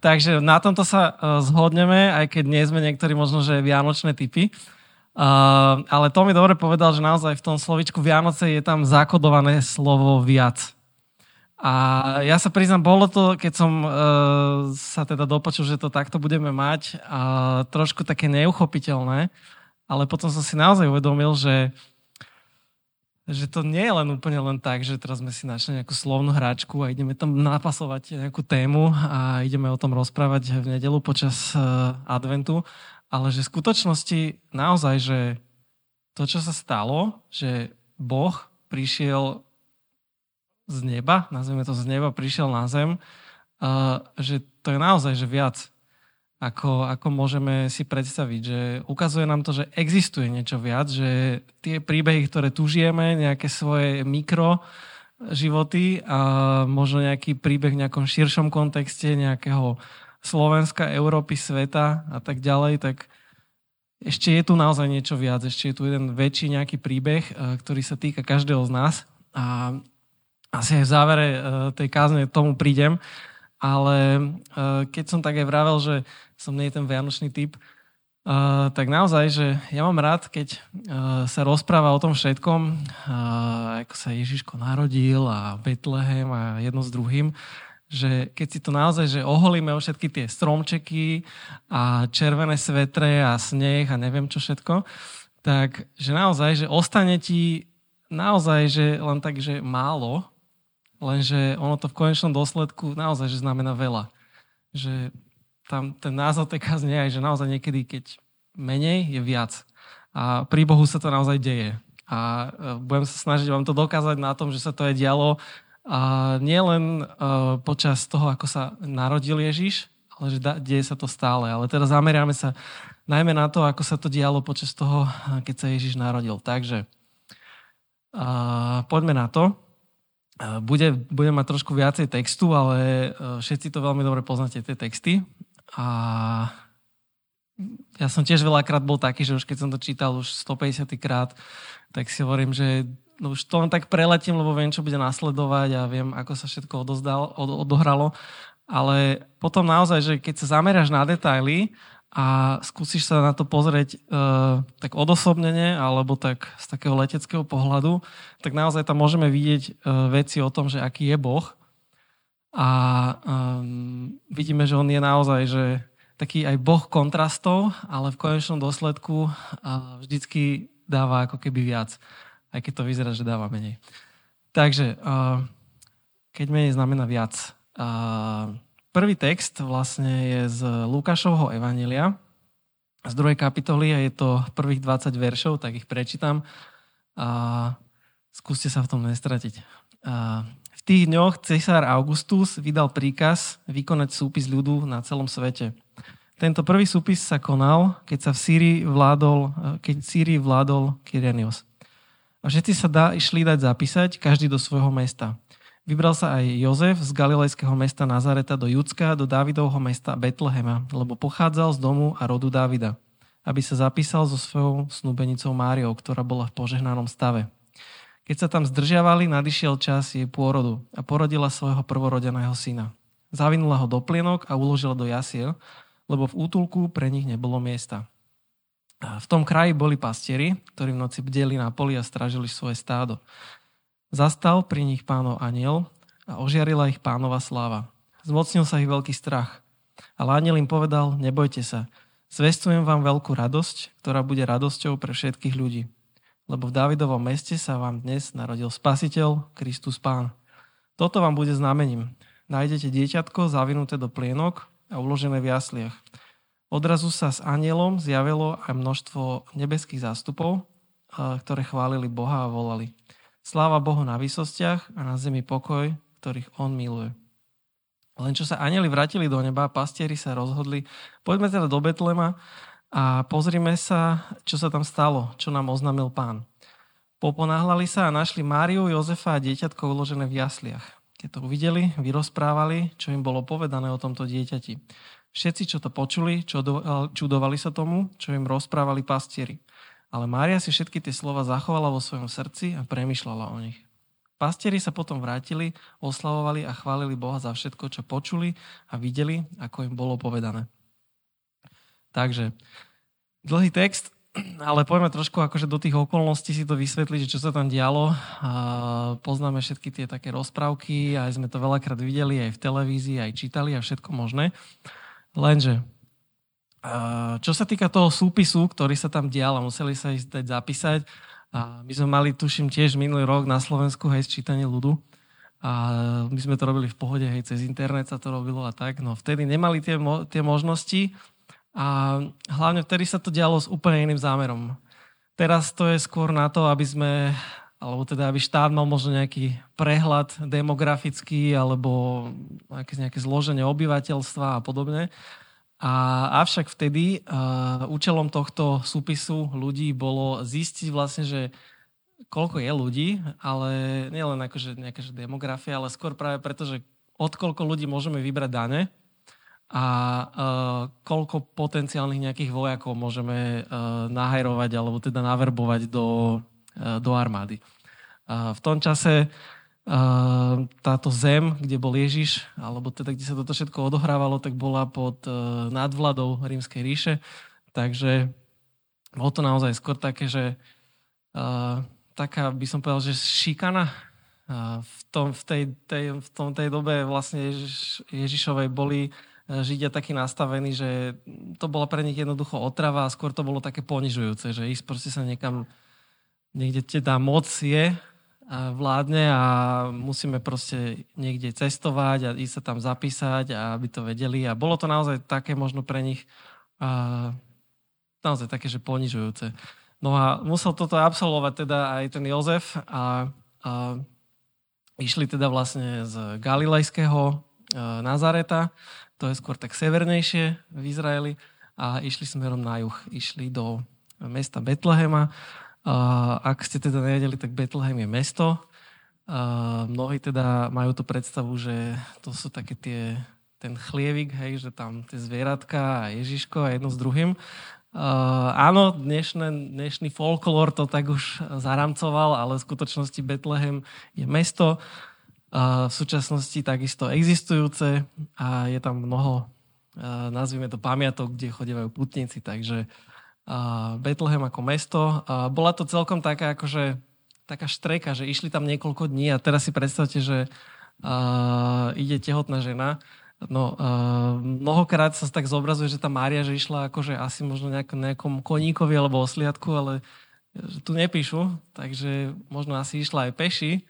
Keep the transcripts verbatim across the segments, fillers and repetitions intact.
Takže na tomto sa zhodneme, aj keď nie sme niektorí možno, že vianočné typy. Uh, ale to mi dobre povedal, že naozaj v tom slovičku Vianoce je tam zakodované slovo viac. A ja sa priznám, bolo to, keď som uh, sa teda dopočul, že to takto budeme mať, uh, trošku také neuchopiteľné, ale potom som si naozaj uvedomil, že, že to nie je len úplne len tak, že teraz sme si našli nejakú slovnú hračku a ideme tam napasovať nejakú tému a ideme o tom rozprávať v nedeľu počas uh, adventu. Ale že v skutočnosti naozaj, že to, čo sa stalo, že Boh prišiel z neba, nazveme to z neba, prišiel na zem, že to je naozaj, že viac, ako, ako môžeme si predstaviť. Že ukazuje nám to, že existuje niečo viac, že tie príbehy, ktoré tu žijeme, nejaké svoje mikro životy a možno nejaký príbeh v nejakom širšom kontexte nejakého Slovenska, Európy, sveta a tak ďalej, tak ešte je tu naozaj niečo viac. Ešte je tu jeden väčší nejaký príbeh, ktorý sa týka každého z nás. A asi aj v závere tej kázne tomu prídem. Ale keď som tak aj vravel, že som nie ten vianočný typ, tak naozaj, že ja mám rád, keď sa rozpráva o tom všetkom, ako sa Ježiško narodil a Betlehem a jedno s druhým, že keď si to naozaj, že oholíme o všetky tie stromčeky a červené svetre a sneh a neviem čo všetko, tak že naozaj, že ostane ti naozaj, že len tak, že málo, lenže ono to v konečnom dôsledku naozaj, že znamená veľa. Že tam ten názov tej kázne je aj, že naozaj niekedy, keď menej, je viac. A pri Bohu sa to naozaj deje. A budem sa snažiť vám to dokázať na tom, že sa to aj dialo. A nie len uh, počas toho, ako sa narodil Ježiš, ale že da, deje sa to stále. Ale teda zameriame sa najmä na to, ako sa to dialo počas toho, keď sa Ježiš narodil. Takže uh, poďme na to. Uh, bude, bude mať trošku viacej textu, ale uh, všetci to veľmi dobre poznáte, tie texty. A ja som tiež veľakrát bol taký, že už keď som to čítal už stopäťdesiatkrát, tak si hovorím, že no už to len tak preletím, lebo viem, čo bude nasledovať a viem, ako sa všetko odozdal, od, odohralo. Ale potom naozaj, že keď sa zameriaš na detaily a skúsiš sa na to pozrieť e, tak odosobnene alebo tak z takého leteckého pohľadu, tak naozaj tam môžeme vidieť e, veci o tom, že aký je Boh. A e, vidíme, že on je naozaj že taký aj Boh kontrastov, ale v konečnom dôsledku e, vždycky dáva ako keby viac. Aj keď to vyzerá, že dáva menej. Takže, uh, keď menej znamená viac. Uh, prvý text vlastne je z Lukášovho evanjelia, z druhej kapitoly a je to prvých dvadsať veršov, tak ich prečítam a skúste sa v tom nestratiť. Uh, v tých dňoch cesár Augustus vydal príkaz vykonať súpis ľudu na celom svete. Tento prvý súpis sa konal, keď sa v Sýrii vládol, keď v Sýrii vládol Kyrianos. A všetci sa dá, išli dať zapísať, každý do svojho mesta. Vybral sa aj Jozef z galilejského mesta Nazareta do Judská, do Dávidovho mesta Betlehema, lebo pochádzal z domu a rodu Dávida, aby sa zapísal so svojou snúbenicou Máriou, ktorá bola v požehnanom stave. Keď sa tam zdržiavali, nadišiel čas jej pôrodu a porodila svojho prvorodeného syna. Zavinula ho do plienok a uložila do jasiel, lebo v útulku pre nich nebolo miesta. V tom kraji boli pastieri, ktorí v noci bdeli na poli a strážili svoje stádo. Zastal pri nich pánov anjel a ožiarila ich pánova sláva. Zmocnil sa ich veľký strach. Ale anjel im povedal, nebojte sa, zvestujem vám veľkú radosť, ktorá bude radosťou pre všetkých ľudí. Lebo v Dávidovom meste sa vám dnes narodil Spasiteľ, Kristus Pán. Toto vám bude znamením. Nájdete dieťatko zavinuté do plienok a uložené v jasliach. Odrazu sa s anjelom zjavilo aj množstvo nebeských zástupov, ktoré chválili Boha a volali. Sláva Bohu na výsostiach a na zemi pokoj, ktorých on miluje. Len čo sa anjeli vrátili do neba, pastieri sa rozhodli, poďme teda do Betlema a pozrime sa, čo sa tam stalo, čo nám oznamil Pán. Poponáhľali sa a našli Máriu, Jozefa a dieťatko uložené v jasliach. Keď to uvideli, vyrozprávali, čo im bolo povedané o tomto dieťati. Všetci, čo to počuli, čudovali sa tomu, čo im rozprávali pastieri. Ale Mária si všetky tie slova zachovala vo svojom srdci a premýšľala o nich. Pastieri sa potom vrátili, oslavovali a chválili Boha za všetko, čo počuli a videli, ako im bolo povedané. Takže, dlhý text, ale poďme trošku akože do tých okolností si to vysvetliť, čo sa tam dialo. A poznáme všetky tie také rozprávky, aj sme to veľakrát videli, aj v televízii, aj čítali a všetko možné. Lenže, čo sa týka toho súpisu, ktorý sa tam dial a museli sa ísť dať zapísať, a my sme mali, tuším, tiež minulý rok na Slovensku, hej, sčítanie ľudu. A my sme to robili v pohode, hej, cez internet sa to robilo a tak. No vtedy nemali tie, mo- tie možnosti a hlavne vtedy sa to dialo s úplne iným zámerom. Teraz to je skôr na to, aby sme, alebo teda aby štát mal možno nejaký prehľad demografický alebo nejaké zloženie obyvateľstva a podobne. A avšak vtedy uh, účelom tohto súpisu ľudí bolo zistiť vlastne, že koľko je ľudí, ale nielen akože nejaká demografia, ale skôr práve preto, že od koľko ľudí môžeme vybrať dane a uh, koľko potenciálnych nejakých vojakov môžeme uh, nahajrovať alebo teda naverbovať do, uh, do armády. Uh, v tom čase táto zem, kde bol Ježiš, alebo teda kde sa toto všetko odohrávalo, tak bola pod nadvladou Rímskej ríše. Takže bolo to naozaj skôr také, že taká, by som povedal, že šikana. V, tom, v, tej, tej, v tom, tej dobe vlastne Ježiš, Ježišovej boli Židia takí nastavení, že to bola pre nich jednoducho otrava a skôr to bolo také ponižujúce, že ísť proste sa niekam, niekde teda moc je, vládne a musíme proste niekde cestovať a ísť sa tam zapísať, a aby to vedeli. A bolo to naozaj také možno pre nich uh, naozaj také, že ponižujúce. No a musel toto absolvovať teda aj ten Jozef a, a išli teda vlastne z galilejského uh, Nazareta, to je skôr tak severnejšie v Izraeli, a išli smerom na juh. Išli do mesta Betlehema. Uh, ak ste teda nevedeli, tak Betlehem je mesto. Uh, mnohí teda majú tú predstavu, že to sú také tie, ten chlievik, hej, že tam tie zvieratka a Ježiško a jedno s druhým. Uh, áno, dnešné, dnešný folklór to tak už zaramcoval, ale v skutočnosti Betlehem je mesto. Uh, v súčasnosti takisto existujúce a je tam mnoho, uh, nazvime to, pamiatok, kde chodívajú putníci, takže Betlehem ako mesto. Bola to celkom taká, akože, taká štreka, že išli tam niekoľko dní a teraz si predstavte, že uh, ide tehotná žena. No, uh, mnohokrát sa tak zobrazuje, že tá Mária, že išla akože asi možno nejak, nejakom koníkovi alebo osliadku, ale tu nepíšu, takže možno asi išla aj peši.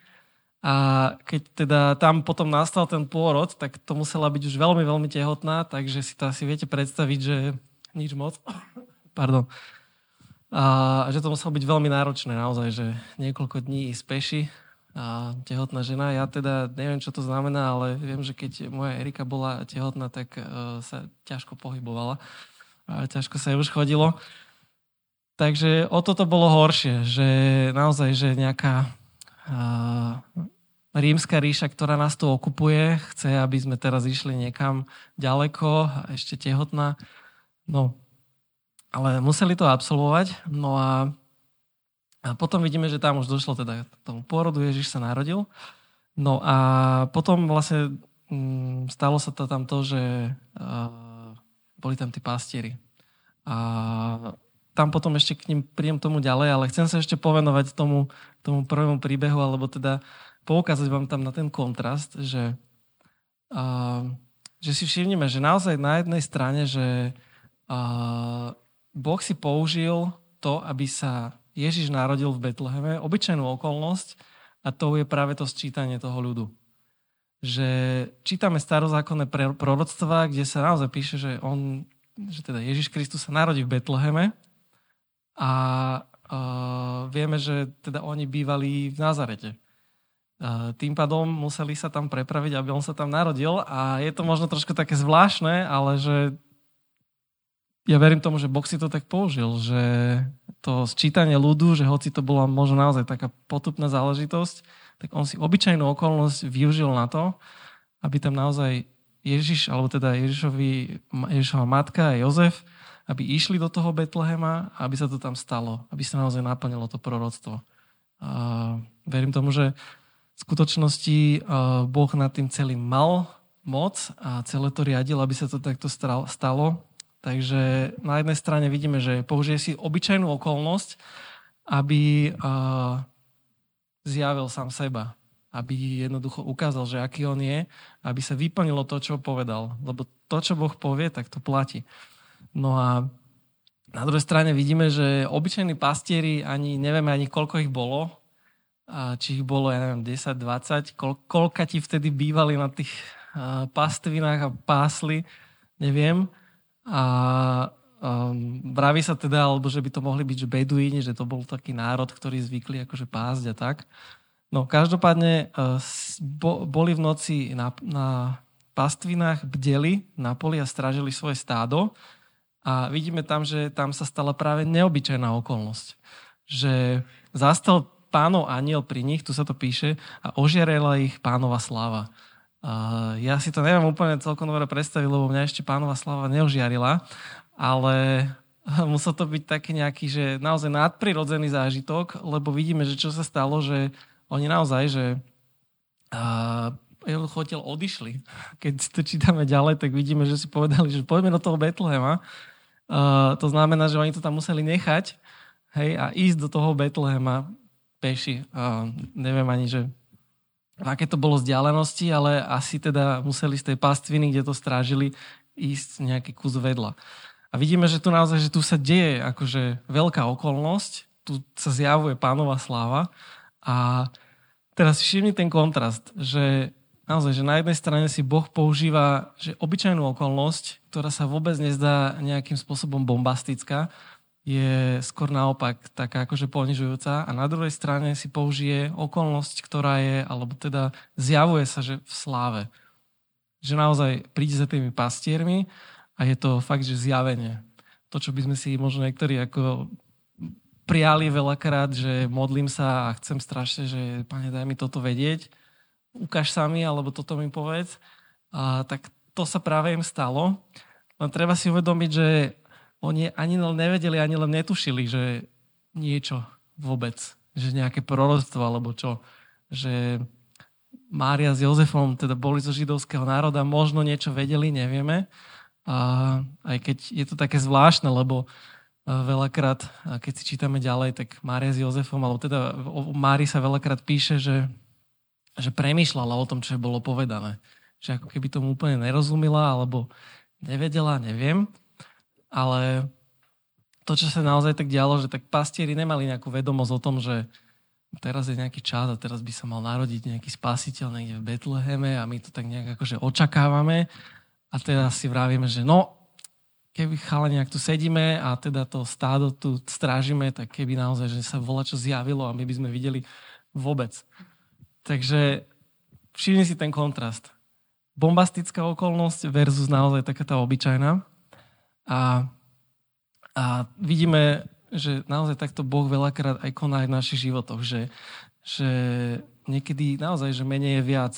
A keď teda tam potom nastal ten pôrod, tak to musela byť už veľmi, veľmi tehotná, takže si to asi viete predstaviť, že nič moc... Pardon. A že to muselo byť veľmi náročné naozaj, že niekoľko dní ísť peši a tehotná žena. Ja teda neviem, čo to znamená, ale viem, že keď moja Erika bola tehotná, tak sa ťažko pohybovala. A ťažko sa jej už chodilo. Takže o toto bolo horšie, že naozaj, že nejaká uh, rímska ríša, ktorá nás tu okupuje, chce, aby sme teraz išli niekam ďaleko a ešte tehotná. No, ale museli to absolvovať. No a, a potom vidíme, že tam už došlo teda k tomu pôrodu, Ježiš sa narodil. No a potom vlastne mm, stalo sa to tam to, že uh, boli tam tí pastieri. A tam potom ešte k ním príjem tomu ďalej, ale chcem sa ešte povenovať tomu, tomu prvému príbehu, alebo teda poukázať vám tam na ten kontrast, že, uh, že si všimneme, že naozaj na jednej strane, že uh, Boh si použil to, aby sa Ježiš narodil v Betleheme, obyčajnú okolnosť, a to je práve to sčítanie toho ľudu. Že čítame starozákonné proroctvá, kde sa naozaj píše, že on, že teda Ježiš Kristus sa narodí v Betleheme a uh, vieme, že teda oni bývali v Nazarete. Uh, tým pádom museli sa tam prepraviť, aby on sa tam narodil, a je to možno trošku také zvláštne, ale že ja verím tomu, že Boh si to tak použil, že to sčítanie ľudu, že hoci to bola možno naozaj taká potupná záležitosť, tak on si obyčajnú okolnosť využil na to, aby tam naozaj Ježiš, alebo teda Ježišovi, Ježišova matka a Jozef, aby išli do toho Betlehema a aby sa to tam stalo, aby sa naozaj naplnilo to proroctvo. A verím tomu, že V skutočnosti Boh nad tým celým mal moc a celé to riadil, aby sa to takto stalo. Takže na jednej strane vidíme, že použije si obyčajnú okolnosť, aby zjavil sám seba. Aby jednoducho ukázal, že aký on je, aby sa vyplnilo to, čo povedal. Lebo to, čo Boh povie, tak to platí. No a na druhej strane vidíme, že obyčajní pastieri, ani nevieme ani koľko ich bolo, a či ich bolo, ja neviem, desať, dvadsať, koľ, koľka ti vtedy bývali na tých uh, pastvinách a pásli, neviem. A um, vraví sa teda, alebo že by to mohli byť že beduíni, že to bol taký národ, ktorý zvykli akože pásť a tak. No, každopádne uh, bo, boli v noci na, na pastvinách, bdeli na poli a strážili svoje stádo. A vidíme tam, že tam sa stala práve neobyčajná okolnosť. Že zastal Pánov anjel pri nich, tu sa to píše, a ožiarela ich Pánova sláva. Uh, ja si to neviem úplne celkom dobre predstaviť, lebo mňa ešte Pánova sláva neožiarila, ale musel to byť taký nejaký, že naozaj nadprirodzený zážitok, lebo vidíme, že čo sa stalo, že oni naozaj, že uh, Elichotiel odišli. Keď to čítame ďalej, tak vidíme, že si povedali, že poďme do toho Betlehema. Uh, to znamená, že oni to tam museli nechať, hej, a ísť do toho Betlehema peši. Uh, neviem ani, že aké to bolo vzdialenosti, ale asi teda museli z tej pastviny, kde to strážili, ísť nejaký kus vedľa. A vidíme, že tu naozaj, že tu sa deje akože veľká okolnosť, tu sa zjavuje Pánova sláva a teraz si všimni ten kontrast, že naozaj, že na jednej strane si Boh používa že obyčajnú okolnosť, ktorá sa vôbec nezdá nejakým spôsobom bombastická, je skôr naopak taká akože ponižujúca a na druhej strane si použije okolnosť, ktorá je, alebo teda zjavuje sa, že v sláve. Že naozaj príde za tými pastiermi a je to fakt, že zjavenie. To, čo by sme si možno niektorí ako prijali veľakrát, že modlím sa a chcem strašne, že Pane, daj mi toto vedieť, ukáž sa mi, alebo toto mi povedz. A tak to sa práve im stalo. Len treba si uvedomiť, že oni ani len nevedeli, ani len netušili, že niečo vôbec, že nejaké proroctvo alebo čo, že Mária s Jozefom teda boli zo židovského národa, možno niečo vedeli, nevieme. A aj keď je to také zvláštne, lebo veľakrát, keď si čítame ďalej, tak Mária s Jozefom, alebo teda o Márii sa veľakrát píše, že, že premýšľala o tom, čo bolo povedané. Že ako keby tomu úplne nerozumila, alebo nevedela, neviem. Ale to, čo sa naozaj tak dialo, že tak pastieri nemali nejakú vedomosť o tom, že teraz je nejaký čas a teraz by sa mal narodiť nejaký spasiteľ niekde v Betleheme a my to tak nejak akože očakávame a teraz si vravíme, že no, keby chalaniak tu sedíme a teda to stádo tu strážime, tak keby naozaj, že sa volačo zjavilo a my by sme videli vôbec. Takže všimni si ten kontrast. Bombastická okolnosť versus naozaj taká tá obyčajná. A, a vidíme, že naozaj takto Boh veľakrát aj koná aj v našich životoch, že, že niekedy naozaj, že menej je viac,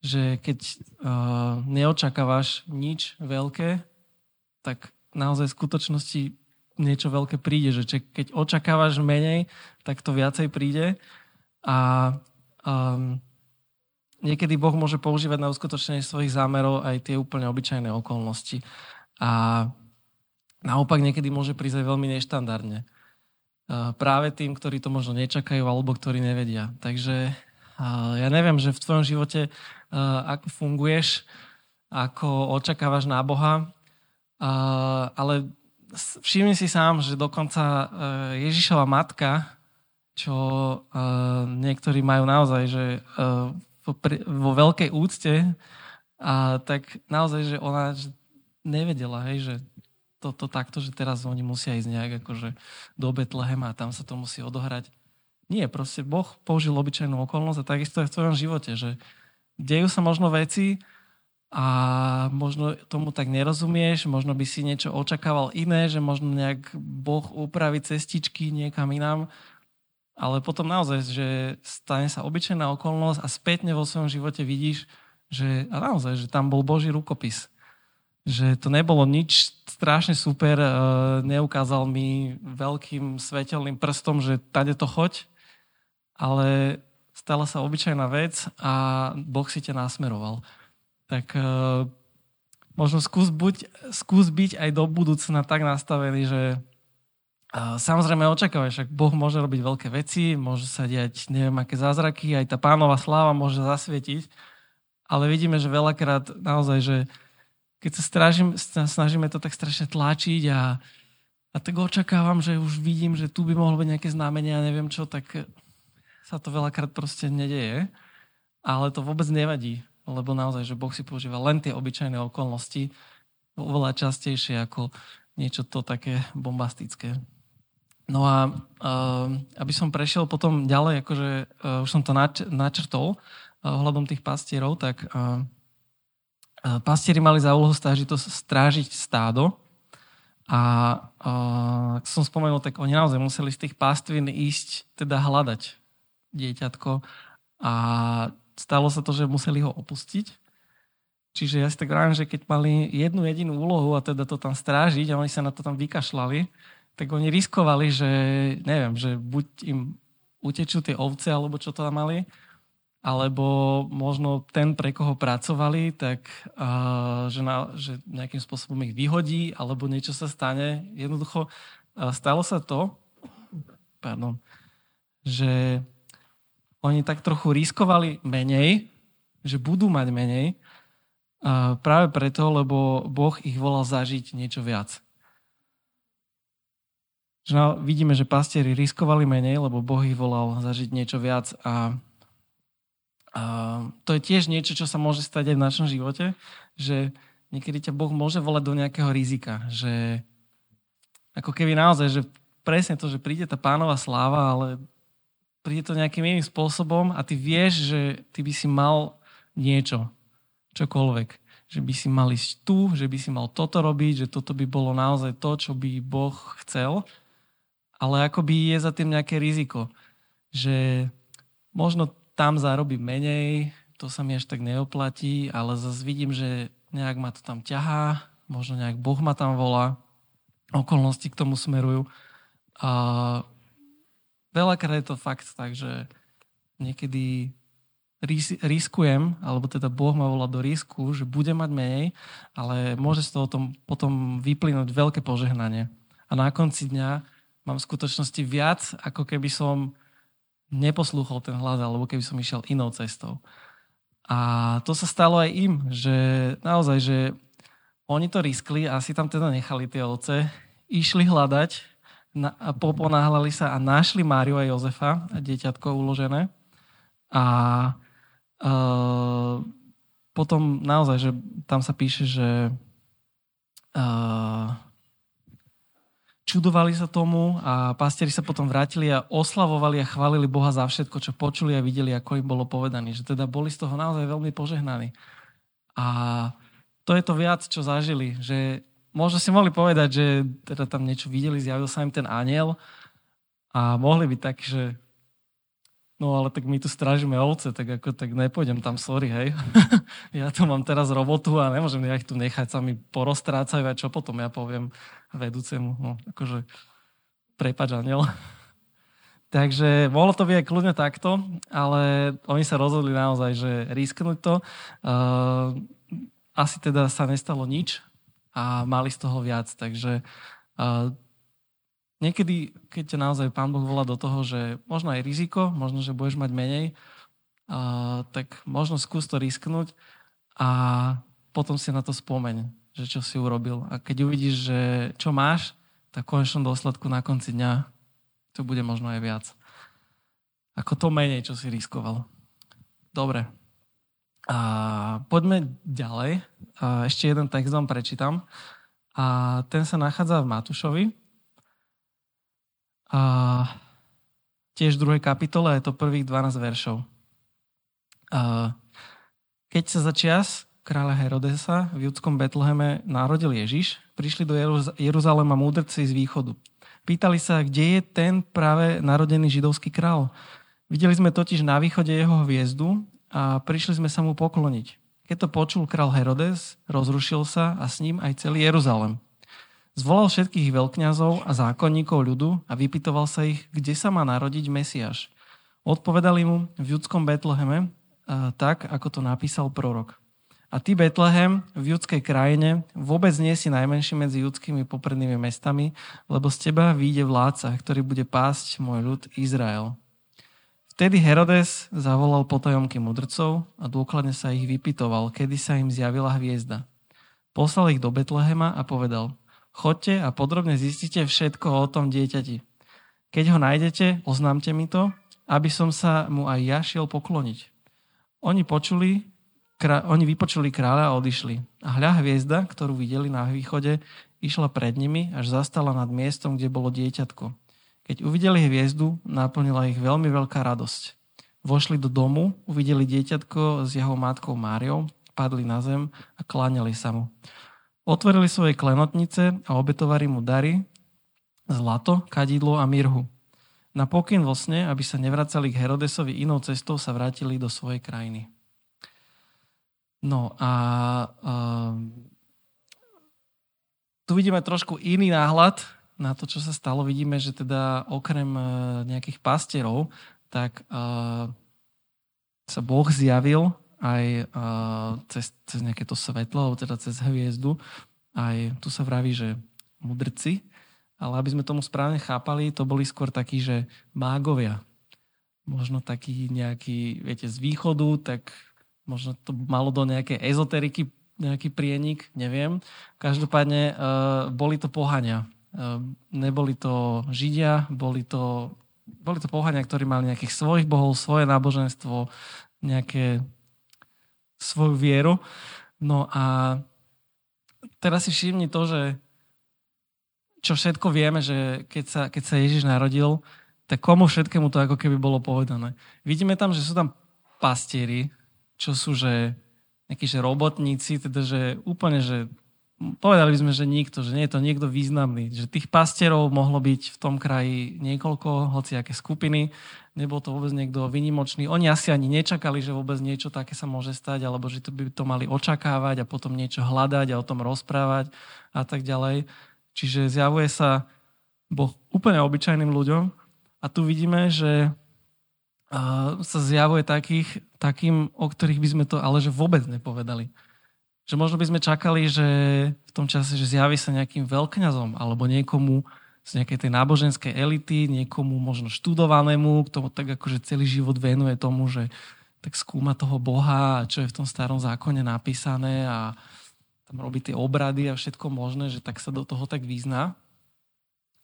že keď uh, neočakávaš nič veľké, tak naozaj v skutočnosti niečo veľké príde, že keď očakávaš menej, tak to viacej príde a um, niekedy Boh môže používať na uskutočnenie svojich zámerov aj tie úplne obyčajné okolnosti. A naopak niekedy môže prísť aj veľmi neštandardne. Práve tým, ktorí to možno nečakajú alebo ktorí nevedia. Takže ja neviem, že v tvojom živote ako funguješ, ako očakávaš na Boha, ale všimni si sám, že dokonca Ježišova matka, čo niektorí majú naozaj, že vo veľkej úcte, tak naozaj, že ona nevedela, hej, že toto takto, že teraz oni musia ísť nejak akože do Betlehema a tam sa to musí odohrať. Nie, proste Boh použil obyčajnú okolnosť a takisto aj v tvojom živote, že dejú sa možno veci a možno tomu tak nerozumieš, možno by si niečo očakával iné, že možno nejak Boh upraví cestičky niekam inám, ale potom naozaj, že stane sa obyčajná okolnosť a spätne vo svojom živote vidíš, že a naozaj, že tam bol Boží rukopis. Že to nebolo nič strašne super, neukázal mi veľkým svetelným prstom, že tade to choď, ale stala sa obyčajná vec a Boh si ťa nasmeroval. Tak uh, možno skús, buď, skús byť aj do budúcna tak nastavený, že uh, samozrejme očakávaš, že Boh môže robiť veľké veci, môže sa diať neviem aké zázraky, aj tá Pánova sláva môže zasvietiť, ale vidíme, že veľakrát naozaj, že keď sa strážim, snažíme to tak strašne tlačiť a, a tak očakávam, že už vidím, že tu by mohlo byť nejaké znamenie a neviem čo, tak sa to veľakrát proste nedeje. Ale to vôbec nevadí, lebo naozaj, že Boh si používa len tie obyčajné okolnosti oveľa častejšie ako niečo to také bombastické. No a uh, aby som prešiel potom ďalej, akože uh, už som to nač- načrtol uh, ohľadom tých pastierov, tak... Uh, Pastieri mali za úlohu stážiť to strážiť stádo a ak som spomenul, tak oni naozaj museli z tých pastvín ísť teda hľadať dieťatko a stalo sa to, že museli ho opustiť. Čiže ja si tak vravím, že keď mali jednu jedinú úlohu a teda to tam strážiť a oni sa na to tam vykašľali, tak oni riskovali, že neviem, že buď im utečú tie ovce alebo čo to tam mali, alebo možno ten, pre koho pracovali, tak uh, že, na, že nejakým spôsobom ich vyhodí, alebo niečo sa stane. Jednoducho uh, stalo sa to, pardon, že oni tak trochu riskovali menej, že budú mať menej, uh, práve preto, lebo Boh ich volal zažiť niečo viac. Že na, vidíme, že pastieri riskovali menej, lebo Boh ich volal zažiť niečo viac a Uh, to je tiež niečo, čo sa môže stať aj v našom živote, že niekedy ťa Boh môže volať do nejakého rizika, že ako keby naozaj, že presne to, že príde tá Pánova sláva, ale príde to nejakým iným spôsobom a ty vieš, že ty by si mal niečo, čokoľvek, že by si mal ísť tu, že by si mal toto robiť, že toto by bolo naozaj to, čo by Boh chcel, ale akoby je za tým nejaké riziko, že možno tam zarobím menej, to sa mi až tak neoplatí, ale zase vidím, že nejak ma to tam ťahá, možno nejak Boh ma tam volá, okolnosti k tomu smerujú. A veľakrát je to fakt tak, že niekedy ris- riskujem, alebo teda Boh ma volá do risku, že budem mať menej, ale môže z toho tom, potom vyplynúť veľké požehnanie. A na konci dňa mám v skutočnosti viac, ako keby som neposlúchol ten hlas, alebo keby som išiel inou cestou. A to sa stalo aj im, že naozaj, že oni to riskli a si tam teda nechali tie ovce, išli hľadať, na, a poponáhľali sa a našli Máriu a Jozefa, a dieťatko uložené. A e, potom naozaj, že tam sa píše, že e, čudovali sa tomu a pastieri sa potom vrátili a oslavovali a chválili Boha za všetko, čo počuli a videli, ako im bolo povedané. Že teda boli z toho naozaj veľmi požehnaní. A to je to viac, čo zažili. Že možno si mohli povedať, že teda tam niečo videli, zjavil sa im ten anjel a mohli byť tak, že no ale tak my tu strážime ovce, tak ako tak nepôjdem tam, sorry, hej. Ja tu mám teraz robotu a nemôžem ja ich tu nechať, sa mi poroztrácajú a čo potom ja poviem vedúcemu, no akože prepáč, anjel. Takže mohlo to byť kľudne takto, ale oni sa rozhodli naozaj, že risknúť to. Uh, asi teda sa nestalo nič a mali z toho viac, takže... Uh, Niekedy, keď ťa naozaj Pán Boh volá do toho, že možno aj riziko, možno, že budeš mať menej, uh, tak možno skús to risknúť a potom si na to spomeň, že čo si urobil. A keď uvidíš, že čo máš, tak v konečnom dôsledku na konci dňa to bude možno aj viac. Ako to menej, čo si riskoval. Dobre. Uh, poďme ďalej. Uh, ešte jeden text vám prečítam. A ten sa nachádza v Matúšovi. A tiež v druhej kapitole je to prvých dvanásť veršov. A keď sa začias kráľa Herodesa v judskom Betleheme narodil Ježiš, prišli do Jeruz- Jeruzalema múdrci z východu. Pýtali sa, kde je ten práve narodený židovský kráľ. Videli sme totiž na východe jeho hviezdu a prišli sme sa mu pokloniť. Keď to počul kráľ Herodes, rozrušil sa a s ním aj celý Jeruzalem. Zvolal všetkých veľkňazov a zákonníkov ľudu a vypytoval sa ich, kde sa má narodiť Mesiáš. Odpovedali mu v judskom Betleheme tak, ako to napísal prorok. A ty, Betlehem, v judskej krajine vôbec nie si najmenší medzi judskými poprednými mestami, lebo z teba vyjde vládca, ktorý bude pásť môj ľud Izrael. Vtedy Herodes zavolal potajomky mudrcov a dôkladne sa ich vypytoval, kedy sa im zjavila hviezda. Poslal ich do Betlehema a povedal: Chodte a podrobne zistite všetko o tom dieťati. Keď ho nájdete, oznámte mi to, aby som sa mu aj ja šiel pokloniť. Oni počuli, Oni vypočuli kráľa a odišli. A hľa hviezda, ktorú videli na východe, išla pred nimi, až zastala nad miestom, kde bolo dieťatko. Keď uvideli hviezdu, naplnila ich veľmi veľká radosť. Vošli do domu, uvideli dieťatko s jeho matkou Máriou, padli na zem a kláňali sa mu. Otvorili svoje klenotnice a obetovali mu dary, zlato, kadidlo a mirhu. Na pokyn vo sne, aby sa nevracali k Herodesovi inou cestou, sa vrátili do svojej krajiny. No a uh, tu vidíme trošku iný náhľad na to, čo sa stalo. Vidíme, že teda okrem uh, nejakých pastierov, tak uh, sa Boh zjavil aj uh, cez, cez nejaké to svetlo, alebo teda cez hviezdu. Aj tu sa vraví, že mudrci. Ale aby sme tomu správne chápali, to boli skôr takí, že mágovia. Možno takí nejakí, viete, z východu, tak... Možno to malo do nejakej ezoteriky nejaký prienik, neviem. Každopádne e, boli to pohania. E, neboli to Židia, boli to, boli to pohania, ktorí mali nejakých svojich bohov, svoje náboženstvo, nejaké svoju vieru. No a teraz si všimni to, že čo všetko vieme, že keď sa, keď sa Ježiš narodil, tak komu všetkému to ako keby bolo povedané. Vidíme tam, že sú tam pastieri, čo sú, že nejakí že robotníci, teda že úplne, že povedali by sme, že nikto, že nie je to niekto významný, že tých pastierov mohlo byť v tom kraji niekoľko, hociaké skupiny, nebol to vôbec niekto vynimočný, oni asi ani nečakali, že vôbec niečo také sa môže stať, alebo že to by to mali očakávať a potom niečo hľadať a o tom rozprávať a tak ďalej. Čiže zjavuje sa Boh úplne obyčajným ľuďom a tu vidíme, že sa zjavuje takých, takým, o ktorých by sme to ale že vôbec nepovedali. Že možno by sme čakali, že v tom čase, že zjaví sa nejakým veľkňazom alebo niekomu z nejakej tej náboženskej elity, niekomu možno študovanému, kto tak akože celý život venuje tomu, že tak skúma toho Boha, čo je v tom starom zákone napísané a tam robí tie obrady a všetko možné, že tak sa do toho tak vyzná.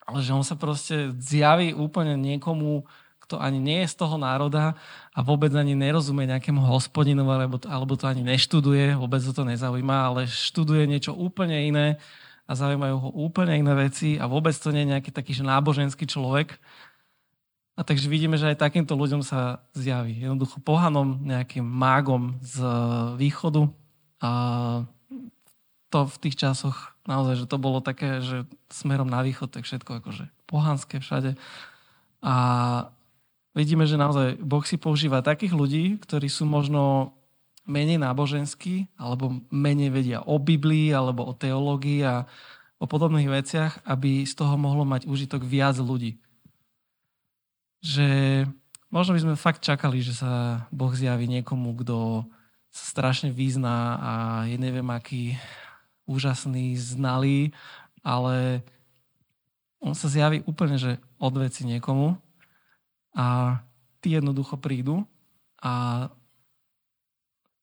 Ale že on sa proste zjaví úplne niekomu, to ani nie je z toho národa a vôbec ani nerozumie nejakému hospodinovi, alebo, alebo to ani neštuduje, vôbec ho to nezaujíma, ale študuje niečo úplne iné a zaujímajú ho úplne iné veci a vôbec to nie je nejaký taký že náboženský človek. A takže vidíme, že aj takýmto ľuďom sa zjaví. Jednoducho pohanom, nejakým mágom z východu. A to v tých časoch naozaj, že to bolo také, že smerom na východ, tak všetko akože pohanské všade. A vidíme, že naozaj Boh si používa takých ľudí, ktorí sú možno menej náboženskí, alebo menej vedia o Biblii, alebo o teológii a o podobných veciach, aby z toho mohlo mať úžitok viac ľudí. Že možno by sme fakt čakali, že sa Boh zjaví niekomu, kto sa strašne vyzná a je neviem aký úžasný, znalý, ale on sa zjaví úplne, že od veci niekomu. A tí jednoducho prídu a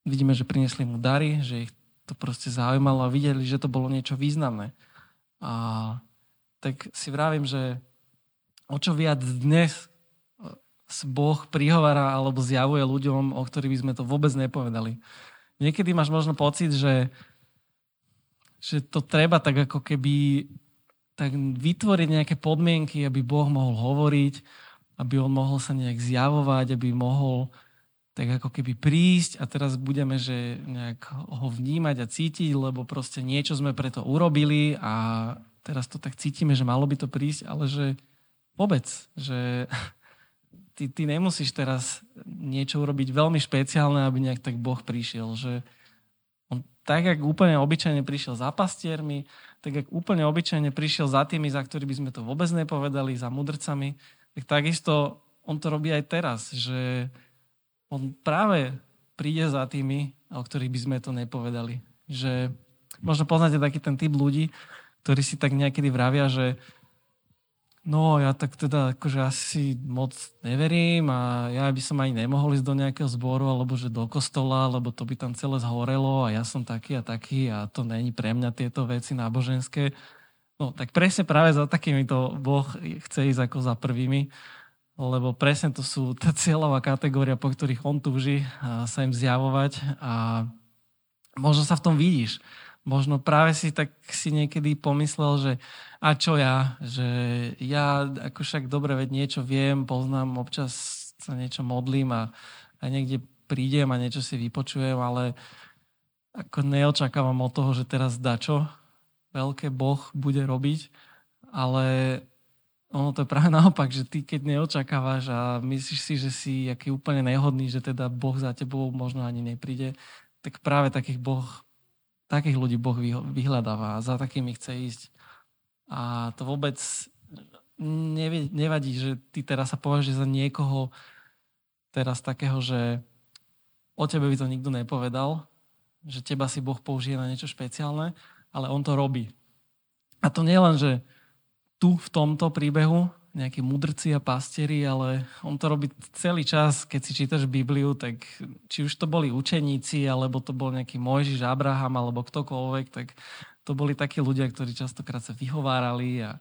vidíme, že priniesli mu dary, že ich to proste zaujímalo a videli, že to bolo niečo významné. A tak si vravím, že o čo viac dnes Boh prihovára alebo zjavuje ľuďom, o ktorých by sme to vôbec nepovedali. Niekedy máš možno pocit, že, že to treba tak ako keby tak vytvoriť nejaké podmienky, aby Boh mohol hovoriť, aby on mohol sa nejak zjavovať, aby mohol tak ako keby prísť a teraz budeme že nejak ho vnímať a cítiť, lebo proste niečo sme preto urobili a teraz to tak cítime, že malo by to prísť, ale že vôbec, že ty, ty nemusíš teraz niečo urobiť veľmi špeciálne, aby nejak tak Boh prišiel, že on tak, jak úplne obyčajne prišiel za pastiermi, tak, jak úplne obyčajne prišiel za tými, za ktorými by sme to vôbec nepovedali, za mudrcami, tak takisto on to robí aj teraz, že on práve príde za tými, o ktorých by sme to nepovedali. Že možno poznáte taký ten typ ľudí, ktorí si tak niekedy vravia, že no ja tak teda akože asi moc neverím a ja by som ani nemohol ísť do nejakého zboru alebo že do kostola, lebo to by tam celé zhorelo a ja som taký a taký a to není pre mňa tieto veci náboženské. No tak presne práve za takými to Boh chce ísť ako za prvými, lebo presne to sú tá cieľová kategória, po ktorých on túži sa im zjavovať a možno sa v tom vidíš. Možno práve si tak si niekedy pomyslel, že a čo ja? Že ja ako však dobre veď niečo viem, poznám, občas sa niečo modlím a, a niekde prídem a niečo si vypočujem, ale ako neočakávam od toho, že teraz dačo veľké Boh bude robiť, ale ono to je práve naopak, že ty keď neočakávaš a myslíš si, že si aký úplne nehodný, že teda Boh za tebou možno ani nepríde, tak práve takých Boh Takých ľudí Boh vyhľadáva a za takými chce ísť. A to vôbec nevadí, že ty teraz sa považuješ za niekoho teraz takého, že o tebe by to nikto nepovedal, že teba si Boh použije na niečo špeciálne, ale on to robí. A to nie len, že tu v tomto príbehu nejakí mudrci a pastieri, ale on to robí celý čas, keď si čítaš Bibliu, tak či už to boli učeníci, alebo to bol nejaký Mojžiš, Abraham, alebo ktokoľvek, tak to boli takí ľudia, ktorí častokrát sa vyhovárali a,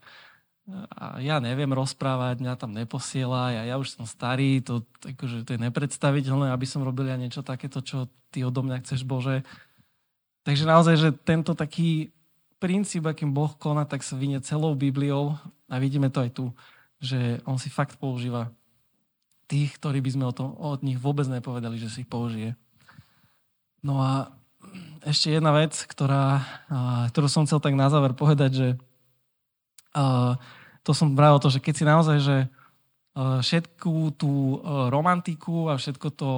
a ja neviem rozprávať, mňa tam neposiela, ja, ja už som starý, to, akože, to je nepredstaviteľné, aby som robil ja niečo takéto, čo ty odo mňa chceš, Bože. Takže naozaj, že tento taký princíp, akým Boh koná, tak sa vynie celou Bibliou a vidíme to aj tu, že on si fakt používa tých, ktorí by sme o tom, od nich vôbec nepovedali, že si ich použije. No a ešte jedna vec, ktorá, ktorú som chcel tak na záver povedať, že to som bral to, že keď si naozaj, že všetku tú romantiku a všetko to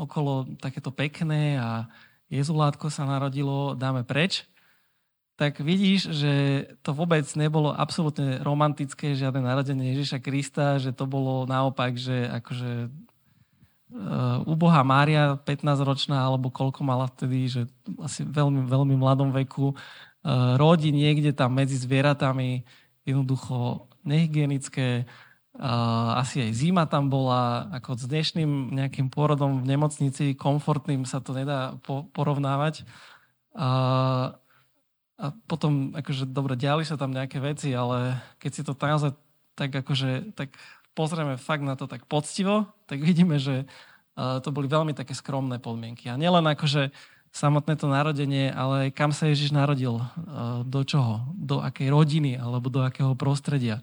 okolo takéto pekné a Jezulátko sa narodilo, dáme preč, tak vidíš, že to vôbec nebolo absolútne romantické, žiadne narodenie Ježiša Krista, že to bolo naopak, že akože uh, ubohá Mária, pätnásťročná, alebo koľko mala vtedy, že asi veľmi, veľmi mladom veku, uh, rodí niekde tam medzi zvieratami, jednoducho nehygienické, uh, asi aj zima tam bola, ako s dnešným nejakým porodom v nemocnici, komfortným sa to nedá po- porovnávať. A uh, A potom, akože, dobre, diali sa tam nejaké veci, ale keď si to naozaj tak, akože, tak pozrieme fakt na to tak poctivo, tak vidíme, že to boli veľmi také skromné podmienky. A nielen akože samotné to narodenie, ale kam sa Ježiš narodil, do čoho, do akej rodiny, alebo do akého prostredia.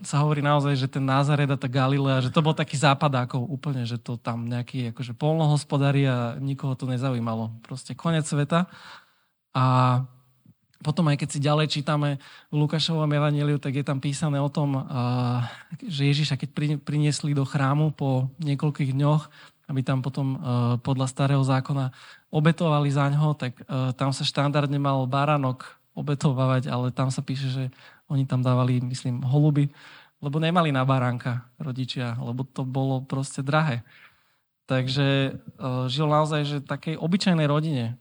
Sa hovorí naozaj, že ten Nazaret a tá Galilea, že to bol taký západákov úplne, že to tam nejaký akože poľnohospodári a nikoho to nezaujímalo. Proste koniec sveta. A potom aj keď si ďalej čítame v Lukášovom evanjeliu, tak je tam písané o tom, že Ježiša keď priniesli do chrámu po niekoľkých dňoch, aby tam potom podľa starého zákona obetovali za ňoho, tak tam sa štandardne mal baránok obetovávať, ale tam sa píše, že oni tam dávali, myslím, holuby, lebo nemali na baránka rodičia, lebo to bolo proste drahé. Takže žil naozaj že takej obyčajnej rodine,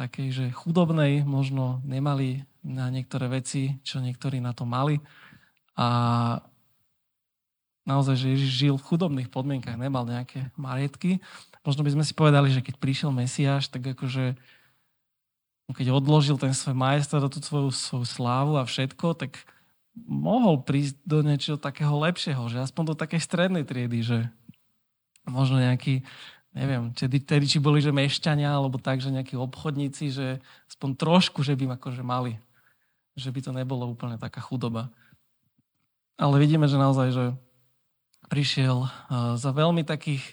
takej, že chudobnej, možno nemali na niektoré veci, čo niektorí na to mali. A naozaj, že Ježiš žil v chudobných podmienkach, nemal nejaké majetky. Možno by sme si povedali, že keď prišiel Mesiáš, tak akože keď odložil ten svoj majestát a tú svoju, svoju slávu a všetko, tak mohol prísť do niečoho takého lepšieho, že aspoň do takej strednej triedy, že možno nejaký neviem, tedy či boli, že mešťania, alebo tak, že nejakí obchodníci, že aspoň trošku, že by akože mali. Že by to nebolo úplne taká chudoba. Ale vidíme, že naozaj, že prišiel za veľmi takých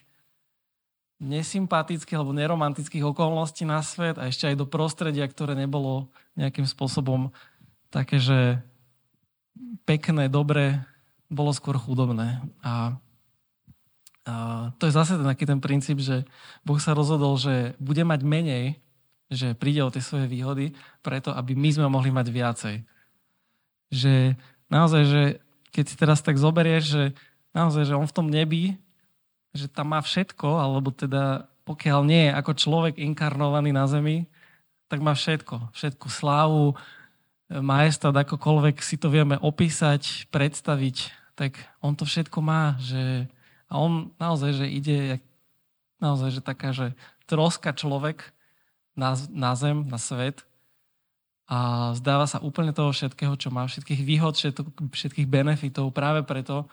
nesympatických alebo neromantických okolností na svet a ešte aj do prostredia, ktoré nebolo nejakým spôsobom také, že pekné, dobré, bolo skôr chudobné. A Uh, to je zase taký ten princíp, že Boh sa rozhodol, že bude mať menej, že príde o tie svoje výhody, preto aby my sme mohli mať viacej. Že naozaj, že keď si teraz tak zoberieš, že naozaj, že on v tom nebi, že tam má všetko, alebo teda pokiaľ nie je ako človek inkarnovaný na zemi, tak má všetko. Všetku slávu, majestát, akokoľvek si to vieme opísať, predstaviť, tak on to všetko má. Že... A on naozaj, že ide, naozaj, že taká, že troska človek na, na zem, na svet a zdáva sa úplne toho všetkého, čo má, všetkých výhod, všetkých benefitov práve preto,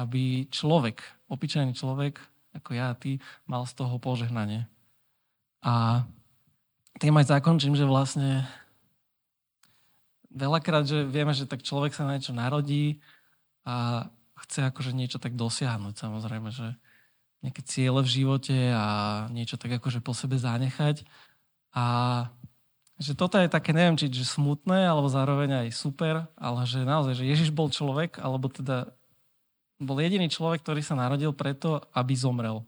aby človek, obyčajný človek, ako ja a ty, mal z toho požehnanie. A tým aj zakončím, že vlastne veľakrát, že vieme, že tak človek sa na niečo narodí a chce akože niečo tak dosiahnuť, samozrejme, že nejaké ciele v živote a niečo tak akože po sebe zanechať. A že toto je také, neviem, či že smutné, alebo zároveň aj super, ale že naozaj, že Ježiš bol človek, alebo teda bol jediný človek, ktorý sa narodil preto, aby zomrel.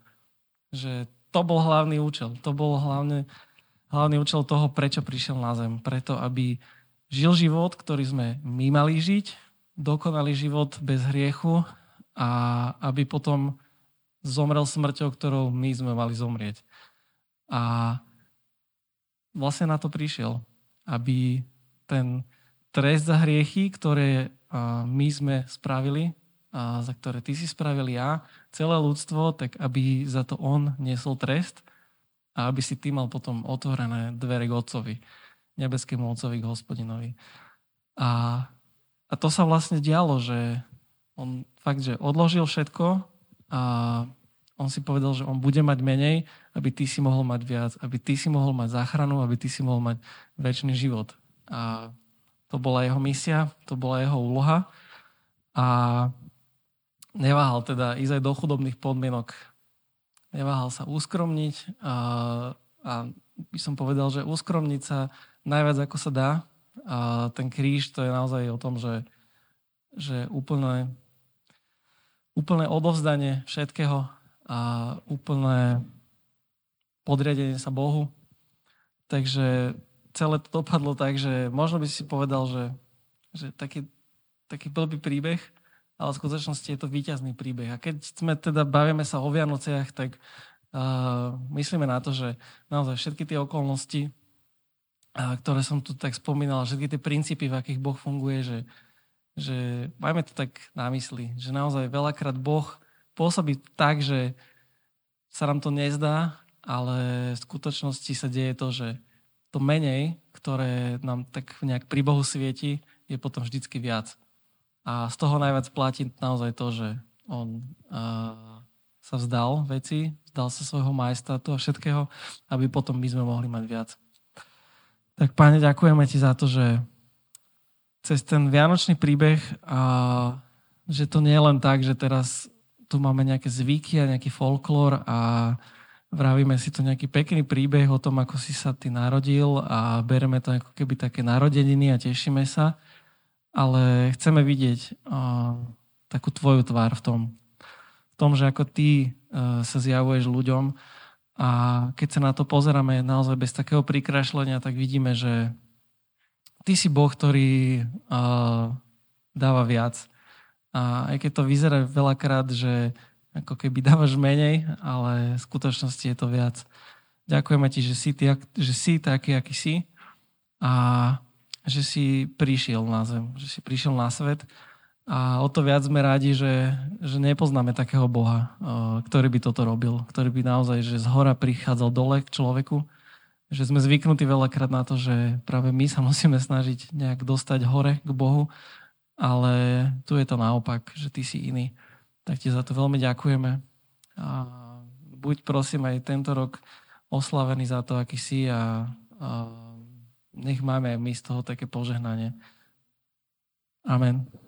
Že to bol hlavný účel. To bol hlavne, hlavný účel toho, prečo prišiel na zem. Preto, aby žil život, ktorý sme my mali žiť, dokonalý život bez hriechu a aby potom zomrel smrťou, ktorou my sme mali zomrieť. A vlastne na to prišiel, aby ten trest za hriechy, ktoré my sme spravili, a za ktoré ty si spravil ja, celé ľudstvo, tak aby za to on nesol trest a aby si ty mal potom otvorené dvere k Otcovi, nebeskému Otcovi, k Hospodinovi. A, a to sa vlastne dialo, že on fakt, že odložil všetko a on si povedal, že on bude mať menej, aby ty si mohol mať viac, aby ty si mohol mať záchranu, aby ty si mohol mať večný život. A to bola jeho misia, to bola jeho úloha a neváhal teda ísť aj do chudobných podmienok. Neváhal sa uskromniť a, a by som povedal, že uskromniť sa najviac ako sa dá. A ten kríž to je naozaj o tom, že, že úplné, úplné odovzdanie všetkého a úplné podriadenie sa Bohu. Takže celé to dopadlo tak, že možno by si povedal, že, že taký, taký blbý príbeh, ale v skutočnosti je to víťazný príbeh. A keď sme teda bavíme sa o Vianociach, tak uh, myslíme na to, že naozaj všetky tie okolnosti, uh, ktoré som tu tak spomínal, všetky tie princípy, v akých Boh funguje, že, že majme to tak na mysli, že naozaj veľakrát Boh pôsobí tak, že sa nám to nezdá, ale v skutočnosti sa deje to, že to menej, ktoré nám tak nejak pri Bohu svieti, je potom vždycky viac. A z toho najviac platí naozaj to, že on uh, sa vzdal veci, vzdal sa svojho majestátu a všetkého, aby potom my sme mohli mať viac. Tak Páne, ďakujeme Ti za to, že cez ten vianočný príbeh, uh, že to nie je len tak, že teraz tu máme nejaké zvyky a nejaký folklór a vravíme si tu nejaký pekný príbeh o tom, ako si sa Ty narodil a bereme to ako keby také narodeniny a tešíme sa. Ale chceme vidieť uh, takú tvoju tvár v tom. V tom, že ako ty uh, sa zjavuješ ľuďom a keď sa na to pozeráme naozaj bez takého prikrašlenia, tak vidíme, že ty si Boh, ktorý uh, dáva viac. A aj keď to vyzerá veľakrát, že ako keby dávaš menej, ale v skutočnosti je to viac. Ďakujeme ti, že si, ty, že si taký, aký si. A že si prišiel na zem, že si prišiel na svet a o to viac sme rádi, že, že nepoznáme takého Boha, ktorý by toto robil, ktorý by naozaj že zhora prichádzal dole k človeku, že sme zvyknutí veľakrát na to, že práve my sa musíme snažiť nejak dostať hore k Bohu, ale tu je to naopak, že ty si iný. Tak ti za to veľmi ďakujeme a buď prosím aj tento rok oslavený za to, aký si a, a nech máme aj my z toho také požehnanie. Amen.